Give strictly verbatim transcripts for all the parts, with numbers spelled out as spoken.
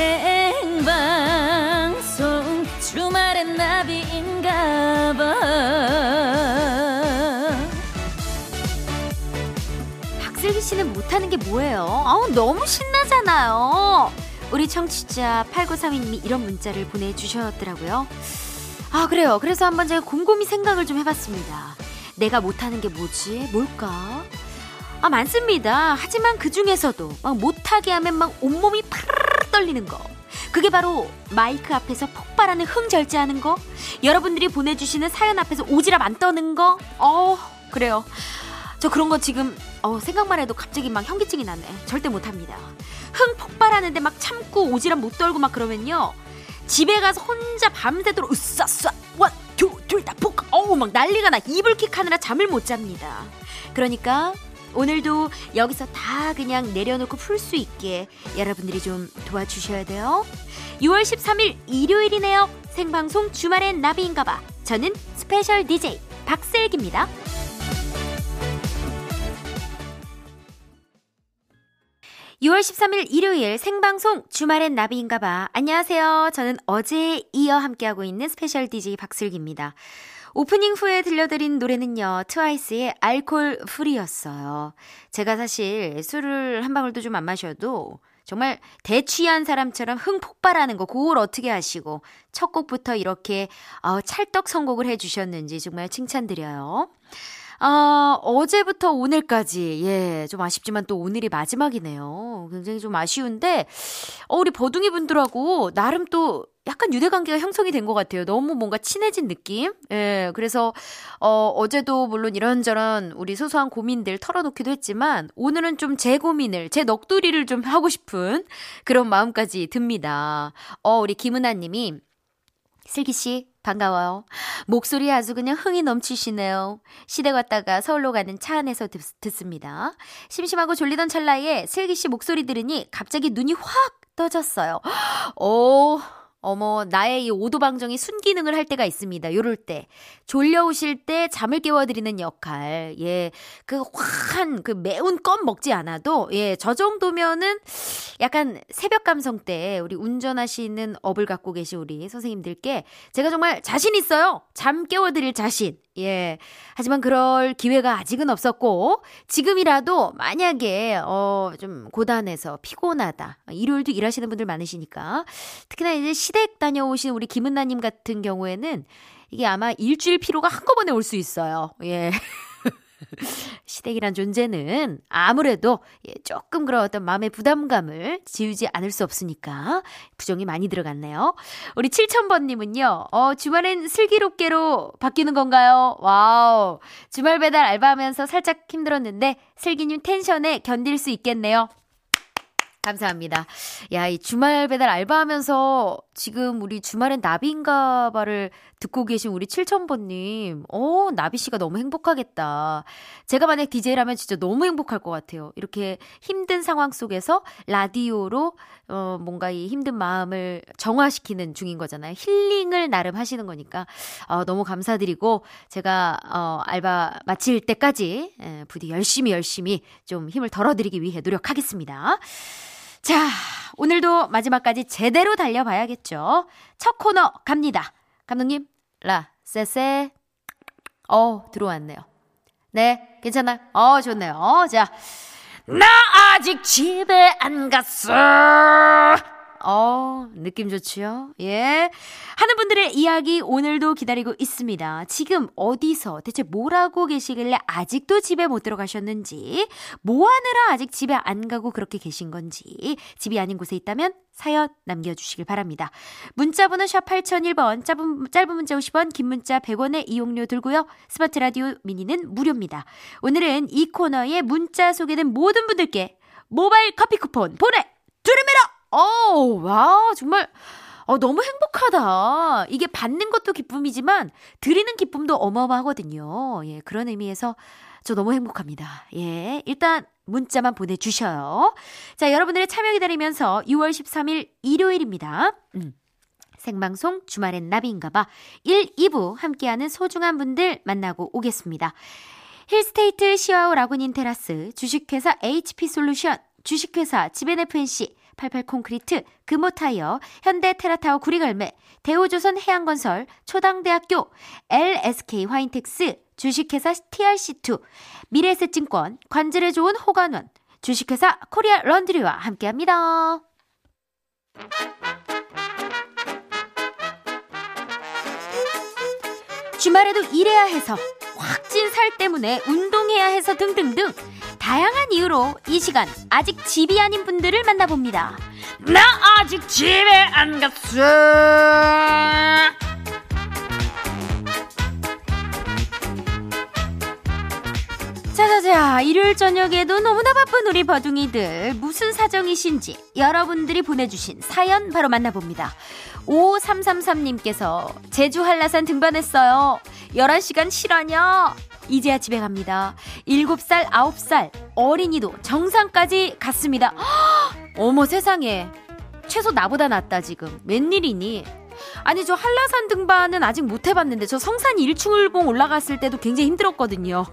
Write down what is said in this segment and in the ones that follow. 생방송 주말엔 나비인가봐. 박슬기 씨는 못하는 게 뭐예요? 아우 너무 신나잖아요. 우리 청취자 팔구삼이 님이 이런 문자를 보내주셨더라고요. 아 그래요. 그래서 한번 제가 곰곰이 생각을 좀 해봤습니다. 내가 못하는 게 뭐지? 뭘까? 아 많습니다. 하지만 그 중에서도 막 못하게 하면 막 온몸이 파르르 떨리는 거. 그게 바로 마이크 앞에서 폭발하는 흥 절제하는 거. 여러분들이 보내주시는 사연 앞에서 오지랖 안 떠는 거. 어 그래요. 저 그런 거 지금 어, 생각만 해도 갑자기 막 현기증이 나네. 절대 못합니다. 흥 폭발하는데 막 참고 오지랖 못 떨고 막 그러면요. 집에 가서 혼자 밤새도록 으쌰싸 원, 두, 둘, 다 폭 어우 막 난리가 나. 이불킥 하느라 잠을 못 잡니다. 그러니까 오늘도 여기서 다 그냥 내려놓고 풀 수 있게 여러분들이 좀 도와주셔야 돼요. 유월 십삼일 일요일이네요. 생방송 주말엔 나비인가봐. 저는 스페셜 디제이 박슬기입니다. 유월 십삼일 일요일 생방송 주말엔 나비인가봐. 안녕하세요. 저는 어제에 이어 함께하고 있는 스페셜 디제이 박슬기입니다. 오프닝 후에 들려드린 노래는요. 트와이스의 알콜 프리였어요. 제가 사실 술을 한 방울도 좀 안 마셔도 정말 대취한 사람처럼 흥 폭발하는 거 그걸 어떻게 아시고 첫 곡부터 이렇게 찰떡 선곡을 해주셨는지 정말 칭찬드려요. 아, 어제부터 오늘까지, 예, 좀 아쉽지만 또 오늘이 마지막이네요. 굉장히 좀 아쉬운데, 어, 우리 버둥이 분들하고 나름 또 약간 유대관계가 형성이 된 것 같아요. 너무 뭔가 친해진 느낌? 예, 그래서, 어, 어제도 물론 이런저런 우리 소소한 고민들 털어놓기도 했지만, 오늘은 좀 제 고민을, 제 넋두리를 좀 하고 싶은 그런 마음까지 듭니다. 어, 우리 김은아 님이, 슬기씨, 반가워요. 목소리 아주 그냥 흥이 넘치시네요. 시댁 왔다가 서울로 가는 차 안에서 듣, 듣습니다. 심심하고 졸리던 찰나에 슬기씨 목소리 들으니 갑자기 눈이 확 떠졌어요. 오, 어머, 나의 이 오도방정이 순기능을 할 때가 있습니다. 요럴 때. 졸려오실 때 잠을 깨워드리는 역할. 예. 그 확한, 그 매운 껌 먹지 않아도, 예. 저 정도면은 약간 새벽 감성 때 우리 운전하시는 업을 갖고 계신 우리 선생님들께 제가 정말 자신 있어요. 잠 깨워드릴 자신. 예. 하지만 그럴 기회가 아직은 없었고, 지금이라도 만약에, 어, 좀 고단해서 피곤하다. 일요일도 일하시는 분들 많으시니까. 특히나 이제 시댁 다녀오신 우리 김은나님 같은 경우에는 이게 아마 일주일 피로가 한꺼번에 올 수 있어요. 예. 시댁이란 존재는 아무래도 조금 그런 어떤 마음의 부담감을 지우지 않을 수 없으니까 부정이 많이 들어갔네요. 우리 칠천 번님은요. 어, 주말엔 슬기롭게로 바뀌는 건가요? 와우. 주말 배달 알바하면서 살짝 힘들었는데 슬기님 텐션에 견딜 수 있겠네요. 감사합니다. 야, 이 주말 배달 알바하면서 지금 우리 주말엔 나비인가봐를 듣고 계신 우리 칠천 번님. 어, 나비씨가 너무 행복하겠다. 제가 만약 디제이라면 진짜 너무 행복할 것 같아요. 이렇게 힘든 상황 속에서 라디오로, 어, 뭔가 이 힘든 마음을 정화시키는 중인 거잖아요. 힐링을 나름 하시는 거니까. 어, 너무 감사드리고, 제가, 어, 알바 마칠 때까지, 에, 부디 열심히 열심히 좀 힘을 덜어드리기 위해 노력하겠습니다. 자, 오늘도 마지막까지 제대로 달려봐야겠죠. 첫 코너 갑니다. 감독님, 라, 세세. 어, 들어왔네요. 네, 괜찮아요. 어, 좋네요. 어, 자, 나 아직 집에 안 갔어. 어, 느낌 좋지요? 예. 하는 분들의 이야기 오늘도 기다리고 있습니다. 지금 어디서 대체 뭘 하고 계시길래 아직도 집에 못 들어가셨는지, 뭐 하느라 아직 집에 안 가고 그렇게 계신 건지, 집이 아닌 곳에 있다면 사연 남겨주시길 바랍니다. 문자번호 샵 팔공공일 번, 짧은, 짧은 문자 오십 원, 긴 문자 백 원의 이용료 들고요. 스마트 라디오 미니는 무료입니다. 오늘은 이 코너에 문자 소개된 모든 분들께 모바일 커피 쿠폰 보내드립니다. 오, 와, 정말, 어, 너무 행복하다. 이게 받는 것도 기쁨이지만, 드리는 기쁨도 어마어마하거든요. 예, 그런 의미에서 저 너무 행복합니다. 예, 일단 문자만 보내주셔요. 자, 여러분들의 참여 기다리면서 유월 십삼일 일요일입니다. 음. 생방송 주말엔 나비인가봐. 일, 이부 함께하는 소중한 분들 만나고 오겠습니다. 힐스테이트 시와오 라구닌 테라스, 주식회사 에이치피 솔루션, 주식회사 지벤에프엔씨, 팔팔 콘크리트, 금호타이어, 현대 테라타워 구리갈매, 대우조선 해양건설, 초당대학교, 엘에스케이 화인텍스, 주식회사 티알씨 투, 미래에셋증권, 관절에 좋은 호관원, 주식회사 코리아 런드리와 함께합니다. 주말에도 일해야 해서, 확 찐 살 때문에 운동해야 해서 등등등 다양한 이유로 이 시간 아직 집이 아닌 분들을 만나봅니다. 나 아직 집에 안 갔어. 자자자, 일요일 저녁에도 너무나 바쁜 우리 버둥이들, 무슨 사정이신지 여러분들이 보내주신 사연 바로 만나봅니다. 오오삼삼삼님께서 제주 한라산 등반했어요. 열한 시간 실화냐? 이제야 집에 갑니다. 일곱 살, 아홉 살 어린이도 정상까지 갔습니다. 허! 어머 세상에, 최소 나보다 낫다. 지금 웬일이니? 아니, 저 한라산 등반은 아직 못 해봤는데 저 성산 일출봉 올라갔을 때도 굉장히 힘들었거든요.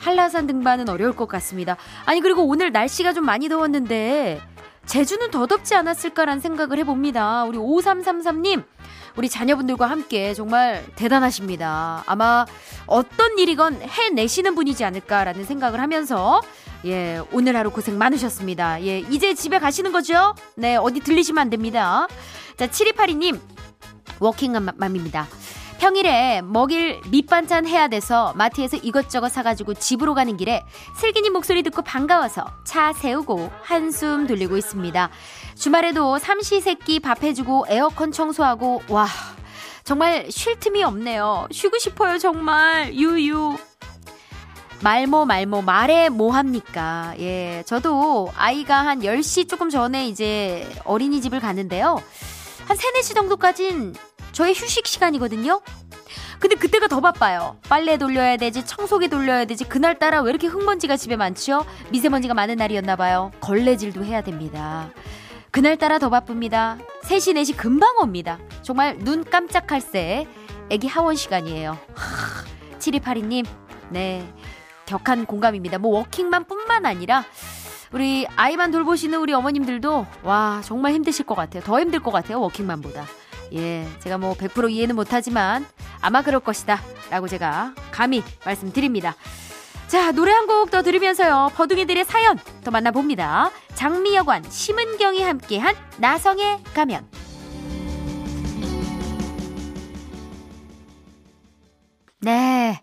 한라산 등반은 어려울 것 같습니다. 아니, 그리고 오늘 날씨가 좀 많이 더웠는데 제주는 더 덥지 않았을까란 생각을 해봅니다. 우리 오삼삼삼님, 우리 자녀분들과 함께 정말 대단하십니다. 아마 어떤 일이건 해내시는 분이지 않을까라는 생각을 하면서, 예, 오늘 하루 고생 많으셨습니다. 예, 이제 집에 가시는 거죠? 네, 어디 들리시면 안 됩니다. 자, 칠이팔이님, 워킹맘입니다. 평일에 먹일 밑반찬 해야 돼서 마트에서 이것저것 사가지고 집으로 가는 길에 슬기님 목소리 듣고 반가워서 차 세우고 한숨 돌리고 있습니다. 주말에도 삼시세끼 밥 해주고 에어컨 청소하고, 와, 정말 쉴 틈이 없네요. 쉬고 싶어요 정말. 유유. 말모 말모 말해 뭐합니까. 예, 저도 아이가 한 열 시 조금 전에 이제 어린이집을 가는데요, 한 세, 네 시 정도까진 저의 휴식 시간이거든요. 근데 그때가 더 바빠요. 빨래 돌려야 되지, 청소기 돌려야 되지. 그날따라 왜 이렇게 흙먼지가 집에 많지요? 미세먼지가 많은 날이었나봐요. 걸레질도 해야 됩니다. 그날따라 더 바쁩니다. 세 시, 네 시 금방 옵니다. 정말 눈 깜짝할 새 애기 하원 시간이에요. 하, 칠이팔이님, 네, 격한 공감입니다. 뭐 워킹맘 뿐만 아니라 우리 아이만 돌보시는 우리 어머님들도 와, 정말 힘드실 것 같아요. 더 힘들 것 같아요, 워킹맘보다. 예, 제가 뭐 백 퍼센트 이해는 못하지만 아마 그럴 것이다 라고 제가 감히 말씀드립니다. 자, 노래 한 곡 더 들으면서요, 버둥이들의 사연 더 만나봅니다. 장미여관, 심은경이 함께한 나성의 가면. 네,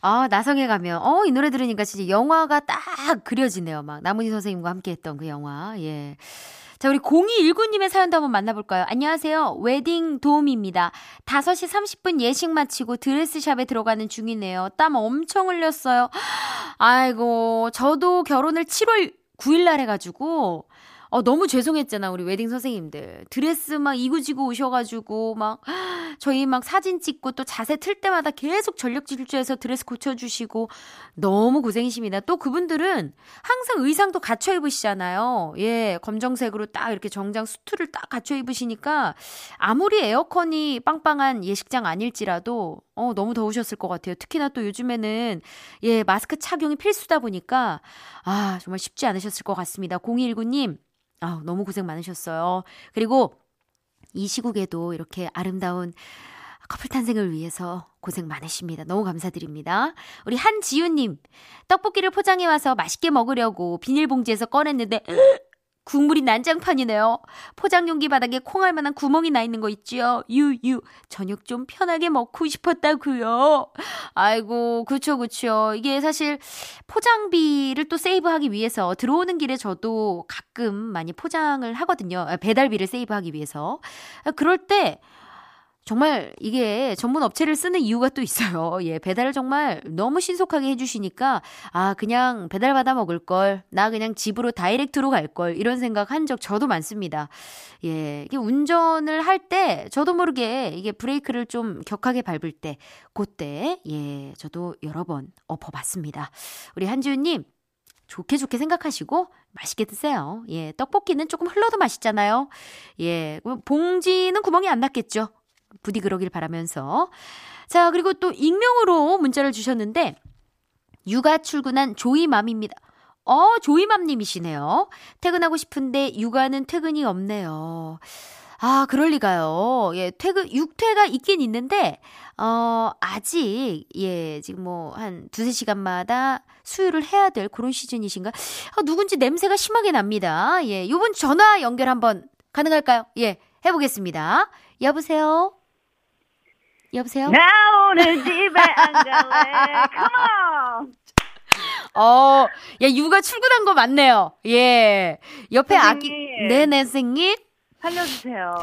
아, 나성의 가면. 어, 이 노래 들으니까 진짜 영화가 딱 그려지네요. 막 나문희 선생님과 함께했던 그 영화. 예. 자, 우리 공이일구님의 사연도 한번 만나볼까요? 안녕하세요. 웨딩 도우미입니다. 다섯 시 삼십 분 예식 마치고 드레스샵에 들어가는 중이네요. 땀 엄청 흘렸어요. 아이고, 저도 결혼을 칠월 구일 날 해가지고, 어, 너무 죄송했잖아, 우리 웨딩 선생님들. 드레스 막 이구지구 오셔가지고, 막, 저희 막 사진 찍고 또 자세 틀 때마다 계속 전력 질주해서 드레스 고쳐주시고, 너무 고생이십니다. 또 그분들은 항상 의상도 갖춰 입으시잖아요. 예, 검정색으로 딱 이렇게 정장 수트를 딱 갖춰 입으시니까, 아무리 에어컨이 빵빵한 예식장 아닐지라도, 어, 너무 더우셨을 것 같아요. 특히나 또 요즘에는, 예, 마스크 착용이 필수다 보니까, 아, 정말 쉽지 않으셨을 것 같습니다. 공이일구님, 아, 너무 고생 많으셨어요. 그리고 이 시국에도 이렇게 아름다운 커플 탄생을 위해서 고생 많으십니다. 너무 감사드립니다. 우리 한지윤님, 떡볶이를 포장해와서 맛있게 먹으려고 비닐봉지에서 꺼냈는데 국물이 난장판이네요. 포장용기 바닥에 콩알만한 구멍이 나 있는 거 있지요. 유유, 저녁 좀 편하게 먹고 싶었다고요. 아이고, 그쵸 그쵸. 이게 사실 포장비를 또 세이브하기 위해서 들어오는 길에 저도 가끔 많이 포장을 하거든요. 배달비를 세이브하기 위해서. 그럴 때 정말 이게 전문 업체를 쓰는 이유가 또 있어요. 예, 배달을 정말 너무 신속하게 해주시니까, 아, 그냥 배달 받아 먹을 걸, 나 그냥 집으로 다이렉트로 갈 걸, 이런 생각 한 적 저도 많습니다. 예, 이게 운전을 할 때 저도 모르게 이게 브레이크를 좀 격하게 밟을 때, 그때, 예, 저도 여러 번 엎어봤습니다. 우리 한지윤님, 좋게 좋게 생각하시고 맛있게 드세요. 예, 떡볶이는 조금 흘러도 맛있잖아요. 예, 봉지는 구멍이 안 났겠죠. 부디 그러길 바라면서. 자, 그리고 또 익명으로 문자를 주셨는데, 육아 출근한 조이맘입니다. 어, 조이맘님이시네요. 퇴근하고 싶은데 육아는 퇴근이 없네요. 아, 그럴 리가요. 예, 퇴근, 육퇴가 있긴 있는데, 어, 아직, 예, 지금 뭐, 한 두세 시간마다 수유를 해야 될 그런 시즌이신가? 아, 누군지 냄새가 심하게 납니다. 예, 요번 전화 연결 한번 가능할까요? 예, 해보겠습니다. 여보세요? 여보세요? 나 오늘 집에 안 갈래. Come on! 어, 야, 육아 출근한 거 맞네요. 예. 옆에 선생님. 아기, 네네, 선생님. 살려주세요.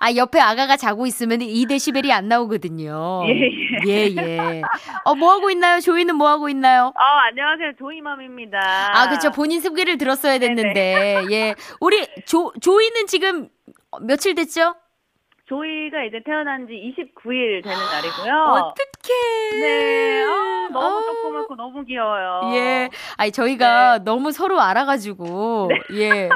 아, 옆에 아가가 자고 있으면 이 데시벨이 안 나오거든요. 예, 예. 예, 예. 어, 뭐 하고 있나요? 조이는 뭐 하고 있나요? 어, 안녕하세요. 조이맘입니다. 아, 그쵸. 본인 소개를 들었어야 됐는데. 네네. 예. 우리 조, 조이는 지금 며칠 됐죠? 조이가 이제 태어난 지 이십구 일 되는 날이고요. 어떡해. 네. 아, 너무 조그맣고 너무 귀여워요. 예. 아니, 저희가 네. 너무 서로 알아가지고, 네. 예.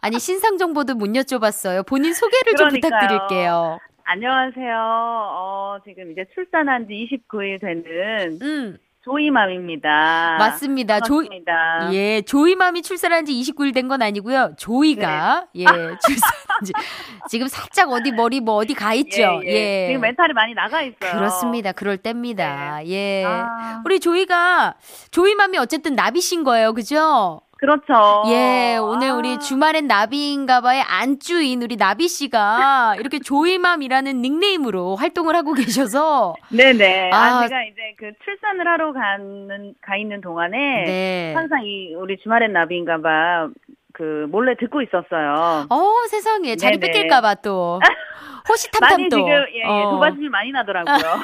아니, 신상 정보도 못 여쭤봤어요. 본인 소개를 그러니까요. 좀 부탁드릴게요. 안녕하세요. 어, 지금 이제 출산한 지 이십구 일 되는. 음. 조이맘입니다. 맞습니다. 반갑습니다. 조, 예, 조이맘이 출산한 지 이십구 일 된 건 아니고요. 조이가, 네. 예, 출산한 지. 지금 살짝 어디 머리 뭐 어디 가 있죠? 예, 예. 예. 지금 멘탈이 많이 나가 있어요. 그렇습니다. 그럴 때입니다. 네. 예. 아... 우리 조이가, 조이맘이 어쨌든 나비신 거예요. 그죠? 그렇죠. 예, 오늘 아... 우리 주말엔 나비인가봐의 안주인 우리 나비 씨가 이렇게 조이맘이라는 닉네임으로 활동을 하고 계셔서. 네네. 아, 아 제가 이제 그 출산을 하러 가는 가 있는 동안에 네. 항상 이 우리 주말엔 나비인가봐 그 몰래 듣고 있었어요. 어, 세상에 자리 네네. 뺏길까봐 또 호시탐탐 많이 또. 지금 예, 어. 도발심이 많이 나더라고요.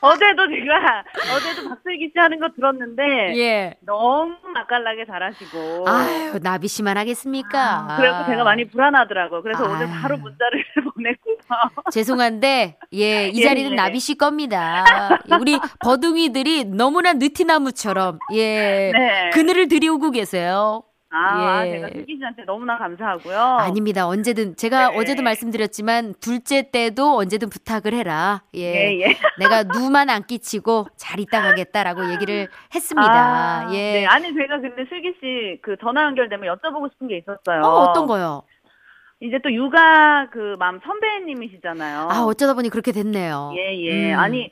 어제도 제가 어제도 박슬기 씨 하는 거 들었는데 예. 너무 맛깔나게 잘하시고 아유 나비 씨만 하겠습니까? 아, 그래서 아. 제가 많이 불안하더라고요. 그래서 아. 오늘 바로 문자를 보냈고요. 죄송한데 예, 이 예, 자리는 예. 나비 씨 겁니다. 우리 버둥이들이 너무나 느티나무처럼 예 네. 그늘을 들이우고 계세요. 아, 예. 제가 슬기 씨한테 너무나 감사하고요. 아닙니다. 언제든 제가 네. 어제도 말씀드렸지만 둘째 때도 언제든 부탁을 해라. 예, 예, 예. 내가 누만 안 끼치고 잘 있다 가겠다라고 얘기를 했습니다. 아, 예. 네. 아니 제가 근데 슬기 씨 그 전화 연결되면 여쭤보고 싶은 게 있었어요. 어, 어떤 거요? 이제 또 육아 그 맘 선배님이시잖아요. 아 어쩌다 보니 그렇게 됐네요. 예, 예. 음. 아니.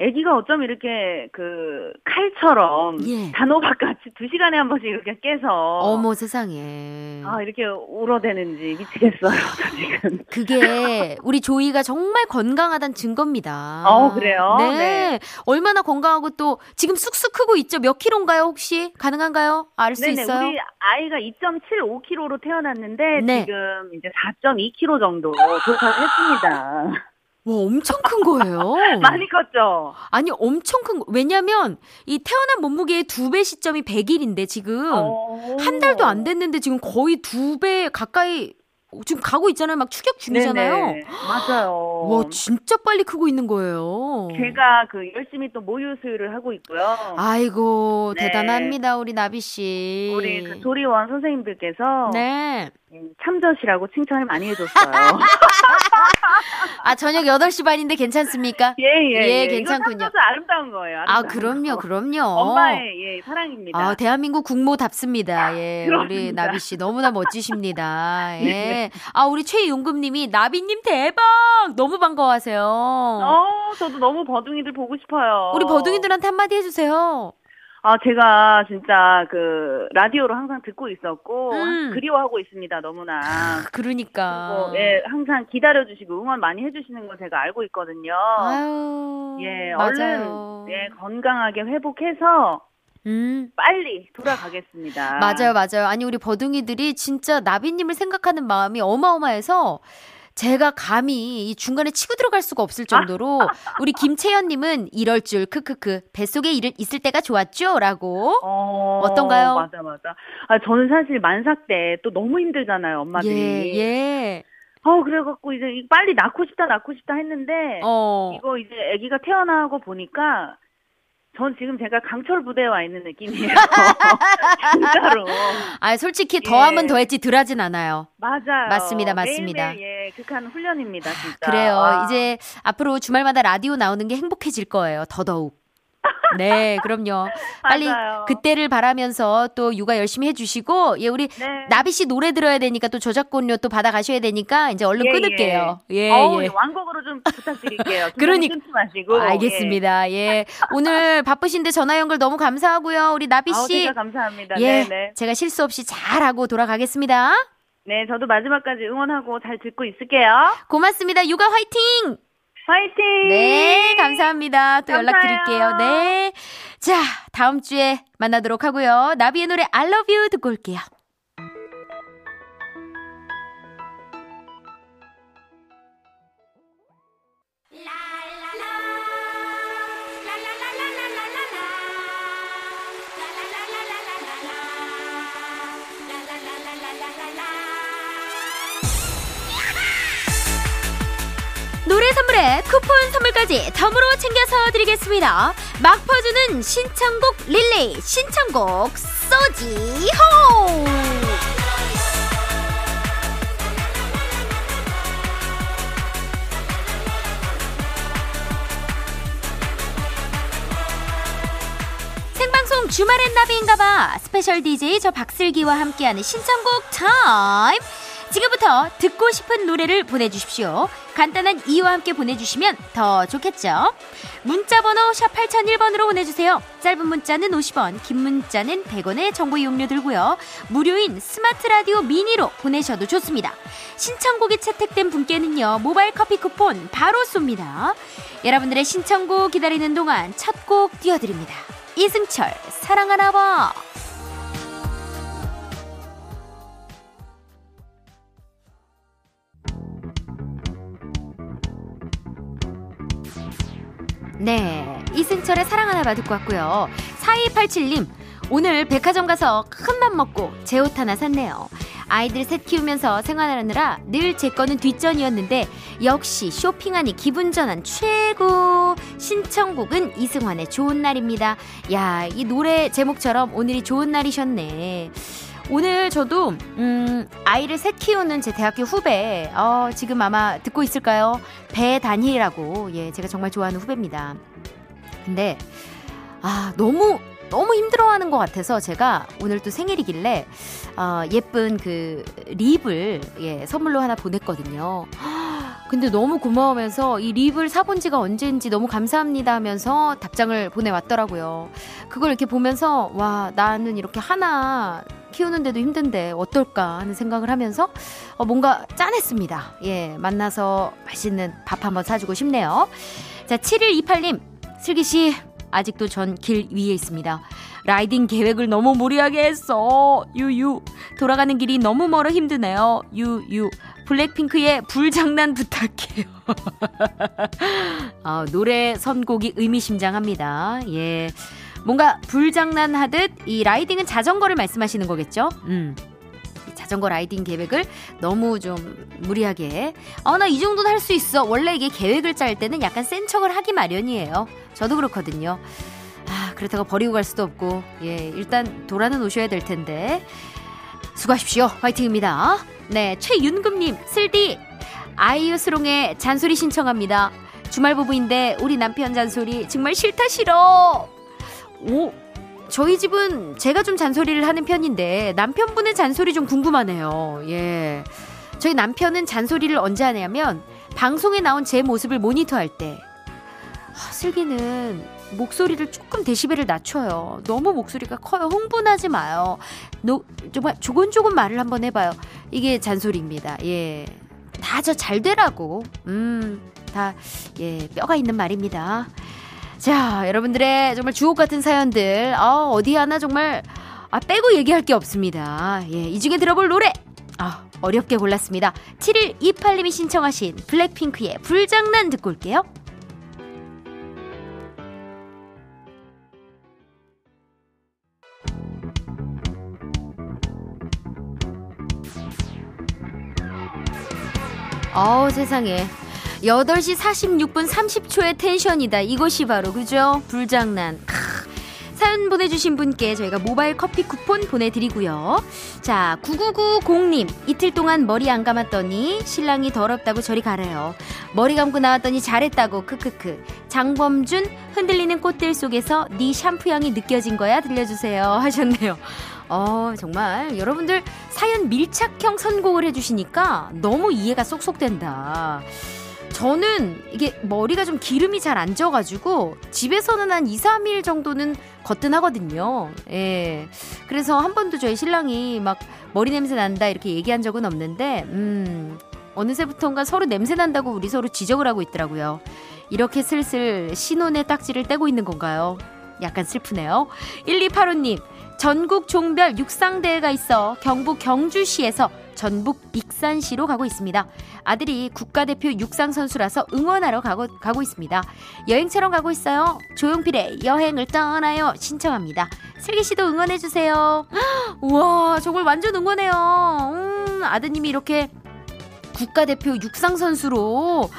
아기가 어쩜 이렇게 그 칼처럼 예. 단호박같이 두 시간에 한 번씩 이렇게 깨서 어머 세상에 아 이렇게 울어대는지 미치겠어요 지금. 그게 우리 조이가 정말 건강하다는 증거입니다. 어 그래요? 네. 네 얼마나 건강하고 또 지금 쑥쑥 크고 있죠. 몇 킬로인가요 혹시 가능한가요? 알 수 있어요? 네네 우리 아이가 이 점 칠오 킬로그램로 태어났는데 네. 지금 이제 사 점 이 킬로그램 정도 도착을 했습니다. 와, 엄청 큰 거예요. 많이 컸죠? 아니, 엄청 큰 거. 왜냐면, 이 태어난 몸무게의 두 배 시점이 백 일인데, 지금. 한 달도 안 됐는데, 지금 거의 두 배 가까이, 지금 가고 있잖아요. 막 추격 중이잖아요. 네네, 맞아요. 와, 진짜 빨리 크고 있는 거예요. 제가 그 열심히 또 모유 수유를 하고 있고요. 아이고, 네. 대단합니다. 우리 나비씨. 우리 그 조리원 선생님들께서. 네. 참젖이라고 칭찬을 많이 해줬어요. 아, 저녁 여덟 시 반인데 괜찮습니까? 예, 예. 예, 예. 괜찮군요. 참젖은 아름다운 거예요. 아름다운 아, 그럼요, 거. 그럼요. 엄마의, 예, 사랑입니다. 아, 대한민국 국모답습니다. 예. 그렇습니다. 우리 나비씨 너무나 멋지십니다. 예. 네. 아, 우리 최용금님이 나비님 대박! 너무 반가워하세요. 어, 저도 너무 버둥이들 보고 싶어요. 우리 버둥이들한테 한마디 해주세요. 아, 제가 진짜 그 라디오로 항상 듣고 있었고 음. 그리워하고 있습니다. 너무나. 아, 그러니까. 그리고, 예, 항상 기다려주시고 응원 많이 해주시는 거 제가 알고 있거든요. 아유, 예, 맞아요. 얼른 예, 건강하게 회복해서 음. 빨리 돌아가겠습니다. 맞아요, 맞아요. 아니 우리 버둥이들이 진짜 나비님을 생각하는 마음이 어마어마해서. 제가 감히 이 중간에 치고 들어갈 수가 없을 정도로 우리 김채연님은 이럴 줄 크크크 뱃속에 있을 때가 좋았죠라고 어, 어떤가요? 맞아 맞아. 아 저는 사실 만삭 때 또 너무 힘들잖아요 엄마들이. 예. 예. 어 그래갖고 이제 빨리 낳고 싶다 낳고 싶다 했는데 어. 이거 이제 아기가 태어나고 보니까. 전 지금 제가 강철 부대에 와 있는 느낌이에요. 진짜로. 아, 솔직히 예. 더하면 더했지 덜하진 않아요. 맞아요. 맞습니다. 맞습니다. 매일매일, 예, 극한 훈련입니다. 진짜. 그래요. 와. 이제 앞으로 주말마다 라디오 나오는 게 행복해질 거예요. 더더욱. 네, 그럼요. 빨리 맞아요. 그때를 바라면서 또 육아 열심히 해주시고, 예, 우리 네. 나비 씨 노래 들어야 되니까 또 저작권료 또 받아 가셔야 되니까 이제 얼른 예, 끊을게요. 예, 예. 어우, 예. 완곡으로 좀 부탁드릴게요. 그러니까 끊지 마시고. 알겠습니다. 예, 예. 오늘 바쁘신데 전화 연결 너무 감사하고요. 우리 나비 씨, 아우, 진짜 감사합니다. 예, 네네. 제가 실수 없이 잘 하고 돌아가겠습니다. 네, 저도 마지막까지 응원하고 잘 듣고 있을게요. 고맙습니다. 육아 화이팅! 화이팅! 네, 감사합니다. 또 연락드릴게요. 네. 자, 다음 주에 만나도록 하고요. 나비의 노래 I love you 듣고 올게요. 선물에 쿠폰 선물까지 덤으로 챙겨서 드리겠습니다. 막 퍼주는 신청곡 릴레이, 신청곡 쏘지호. 생방송 주말엔 나비인가봐 스페셜 디제이 저 박슬기와 함께하는 신청곡 타임. 지금부터 듣고 싶은 노래를 보내주십시오. 간단한 이유와 함께 보내주시면 더 좋겠죠. 문자번호 샵 팔공공일 번으로 보내주세요. 짧은 문자는 오십 원, 긴 문자는 백 원의 정보 이용료 들고요. 무료인 스마트 라디오 미니로 보내셔도 좋습니다. 신청곡이 채택된 분께는요, 모바일 커피 쿠폰 바로 쏩니다. 여러분들의 신청곡 기다리는 동안 첫 곡 띄워드립니다. 이승철 사랑하나 봐. 네, 이승철의 사랑하나봐 듣고 왔고요. 사이팔칠님, 오늘 백화점 가서 큰맘 먹고 제 옷 하나 샀네요. 아이들 셋 키우면서 생활하느라 늘 제 거는 뒷전이었는데 역시 쇼핑하니 기분 전환 최고. 신청곡은 이승환의 좋은 날입니다. 야, 이 노래 제목처럼 오늘이 좋은 날이셨네. 오늘 저도 음, 아이를 셋 키우는 제 대학교 후배, 어, 지금 아마 듣고 있을까요? 배단희라고, 예, 제가 정말 좋아하는 후배입니다. 근데 아, 너무 너무 힘들어하는 것 같아서 제가 오늘 또 생일이길래 어, 예쁜 그 립을 예, 선물로 하나 보냈거든요. 근데 너무 고마우면서 이 립을 사본 지가 언제인지 너무 감사합니다 하면서 답장을 보내왔더라고요. 그걸 이렇게 보면서 와, 나는 이렇게 하나 키우는데도 힘든데 어떨까 하는 생각을 하면서 어, 뭔가 짠했습니다. 예, 만나서 맛있는 밥 한번 사주고 싶네요. 자, 칠일이팔님, 슬기씨 아직도 전 길 위에 있습니다. 라이딩 계획을 너무 무리하게 했어. 유유, 돌아가는 길이 너무 멀어 힘드네요. 유유, 블랙핑크의 불장난 부탁해요. 어, 노래 선곡이 의미심장합니다. 예, 뭔가 불장난하듯 이 라이딩은 자전거를 말씀하시는 거겠죠? 음, 자전거 라이딩 계획을 너무 좀 무리하게, 아, 나 이 정도는 할 수 있어. 원래 이게 계획을 짤 때는 약간 센 척을 하기 마련이에요. 저도 그렇거든요. 아, 그렇다고 버리고 갈 수도 없고, 예, 일단 돌아는 오셔야 될 텐데 수고하십시오. 화이팅입니다. 네, 최윤금님, 슬디 아이유 수롱의 잔소리 신청합니다. 주말 부부인데 우리 남편 잔소리 정말 싫다 싫어. 오, 저희 집은 제가 좀 잔소리를 하는 편인데 남편분의 잔소리 좀 궁금하네요. 예, 저희 남편은 잔소리를 언제 하냐면 방송에 나온 제 모습을 모니터할 때. 아, 슬기는 목소리를 조금 데시벨을 낮춰요. 너무 목소리가 커요. 흥분하지 마요. 노, 정말 조곤조곤 말을 한번 해봐요. 이게 잔소리입니다. 예, 다 저 잘 되라고. 음, 다 예, 뼈가 있는 말입니다. 자, 여러분들의 정말 주옥 같은 사연들, 아, 어디 하나 정말 아, 빼고 얘기할 게 없습니다. 예, 이 중에 들어볼 노래, 아, 어렵게 골랐습니다. 칠일이팔님이 신청하신 블랙핑크의 불장난 듣고 올게요. 어우, 세상에. 여덟 시 사십육 분 삼십 초의 텐션이다. 이것이 바로, 그죠? 불장난. 사연 보내주신 분께 저희가 모바일 커피 쿠폰 보내드리고요. 자, 구구구공 님, 이틀 동안 머리 안 감았더니 신랑이 더럽다고 저리 가래요. 머리 감고 나왔더니 잘했다고 크크크. 장범준 흔들리는 꽃들 속에서 네 샴푸 향이 느껴진 거야 들려주세요 하셨네요. 어, 정말 여러분들 사연 밀착형 선곡을 해주시니까 너무 이해가 쏙쏙 된다. 저는 이게 머리가 좀 기름이 잘 안 져가지고 집에서는 한 이, 삼 일 정도는 거뜬하거든요. 예. 그래서 한 번도 저희 신랑이 막 머리 냄새 난다 이렇게 얘기한 적은 없는데, 음, 어느새부턴가 서로 냄새 난다고 우리 서로 지적을 하고 있더라고요. 이렇게 슬슬 신혼의 딱지를 떼고 있는 건가요? 약간 슬프네요. 일이팔오 님, 전국 종별 육상대회가 있어 경북 경주시에서 전북 익산시로 가고 있습니다. 아들이 국가대표 육상선수라서 응원하러 가고, 가고 있습니다. 여행처럼 가고 있어요. 조용필의 여행을 떠나요 신청합니다. 슬기씨도 응원해주세요. 우와, 저걸 완전 응원해요. 음, 아드님이 이렇게 국가대표 육상선수로,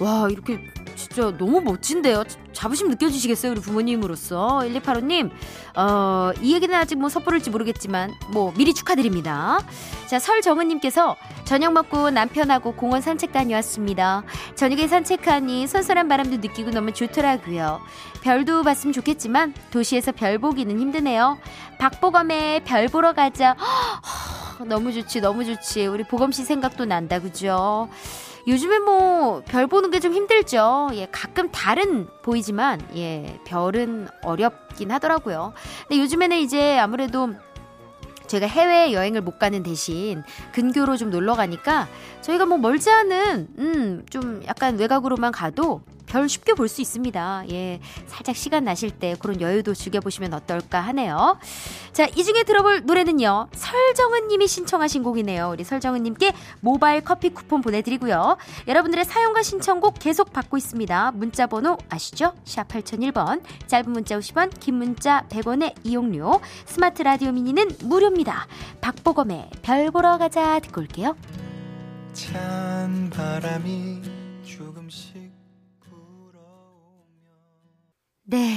와, 이렇게 진짜 너무 멋진데요. 자부심 느껴지시겠어요, 우리 부모님으로서. 일이팔오 님, 어, 이 얘기는 아직 뭐 섣부를지 모르겠지만 뭐 미리 축하드립니다. 자, 설정은님께서 저녁 먹고 남편하고 공원 산책 다녀왔습니다. 저녁에 산책하니 선선한 바람도 느끼고 너무 좋더라고요. 별도 봤으면 좋겠지만 도시에서 별 보기는 힘드네요. 박보검의 별 보러 가자. 허, 너무 좋지, 너무 좋지. 우리 보검씨 생각도 난다, 그죠? 요즘에 뭐 별 보는 게 좀 힘들죠. 예, 가끔 달은 보이지만 예, 별은 어렵긴 하더라고요. 근데 요즘에는 이제 아무래도 저희가 해외 여행을 못 가는 대신 근교로 좀 놀러 가니까 저희가 뭐 멀지 않은 음, 좀 약간 외곽으로만 가도 별 쉽게 볼 수 있습니다. 예, 살짝 시간 나실 때 그런 여유도 즐겨보시면 어떨까 하네요. 자, 이 중에 들어볼 노래는요, 설정은님이 신청하신 곡이네요. 우리 설정은님께 모바일 커피 쿠폰 보내드리고요. 여러분들의 사연과 신청곡 계속 받고 있습니다. 문자번호 아시죠? 샵 팔공공일 번, 짧은 문자 오십 원, 긴 문자 백 원의 이용료, 스마트 라디오 미니는 무료입니다. 박보검의 별 보러 가자 듣고 올게요. 찬 바람이 조금씩. 네.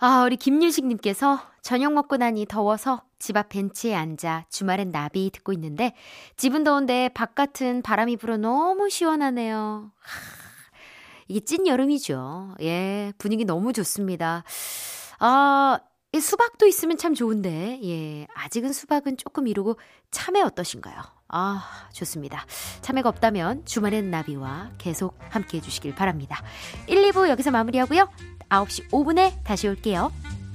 아, 우리 김유식님께서 저녁 먹고 나니 더워서 집 앞 벤치에 앉아 주말엔 나비 듣고 있는데 집은 더운데 바깥은 바람이 불어 너무 시원하네요. 하, 이게 찐 여름이죠. 예, 분위기 너무 좋습니다. 아, 수박도 있으면 참 좋은데, 예, 아직은 수박은 조금 이루고 참외 어떠신가요? 아, 좋습니다. 참외가 없다면 주말엔 나비와 계속 함께해 주시길 바랍니다. 일, 이 부 여기서 마무리하고요. 아홉 시 오 분에 다시 올게요.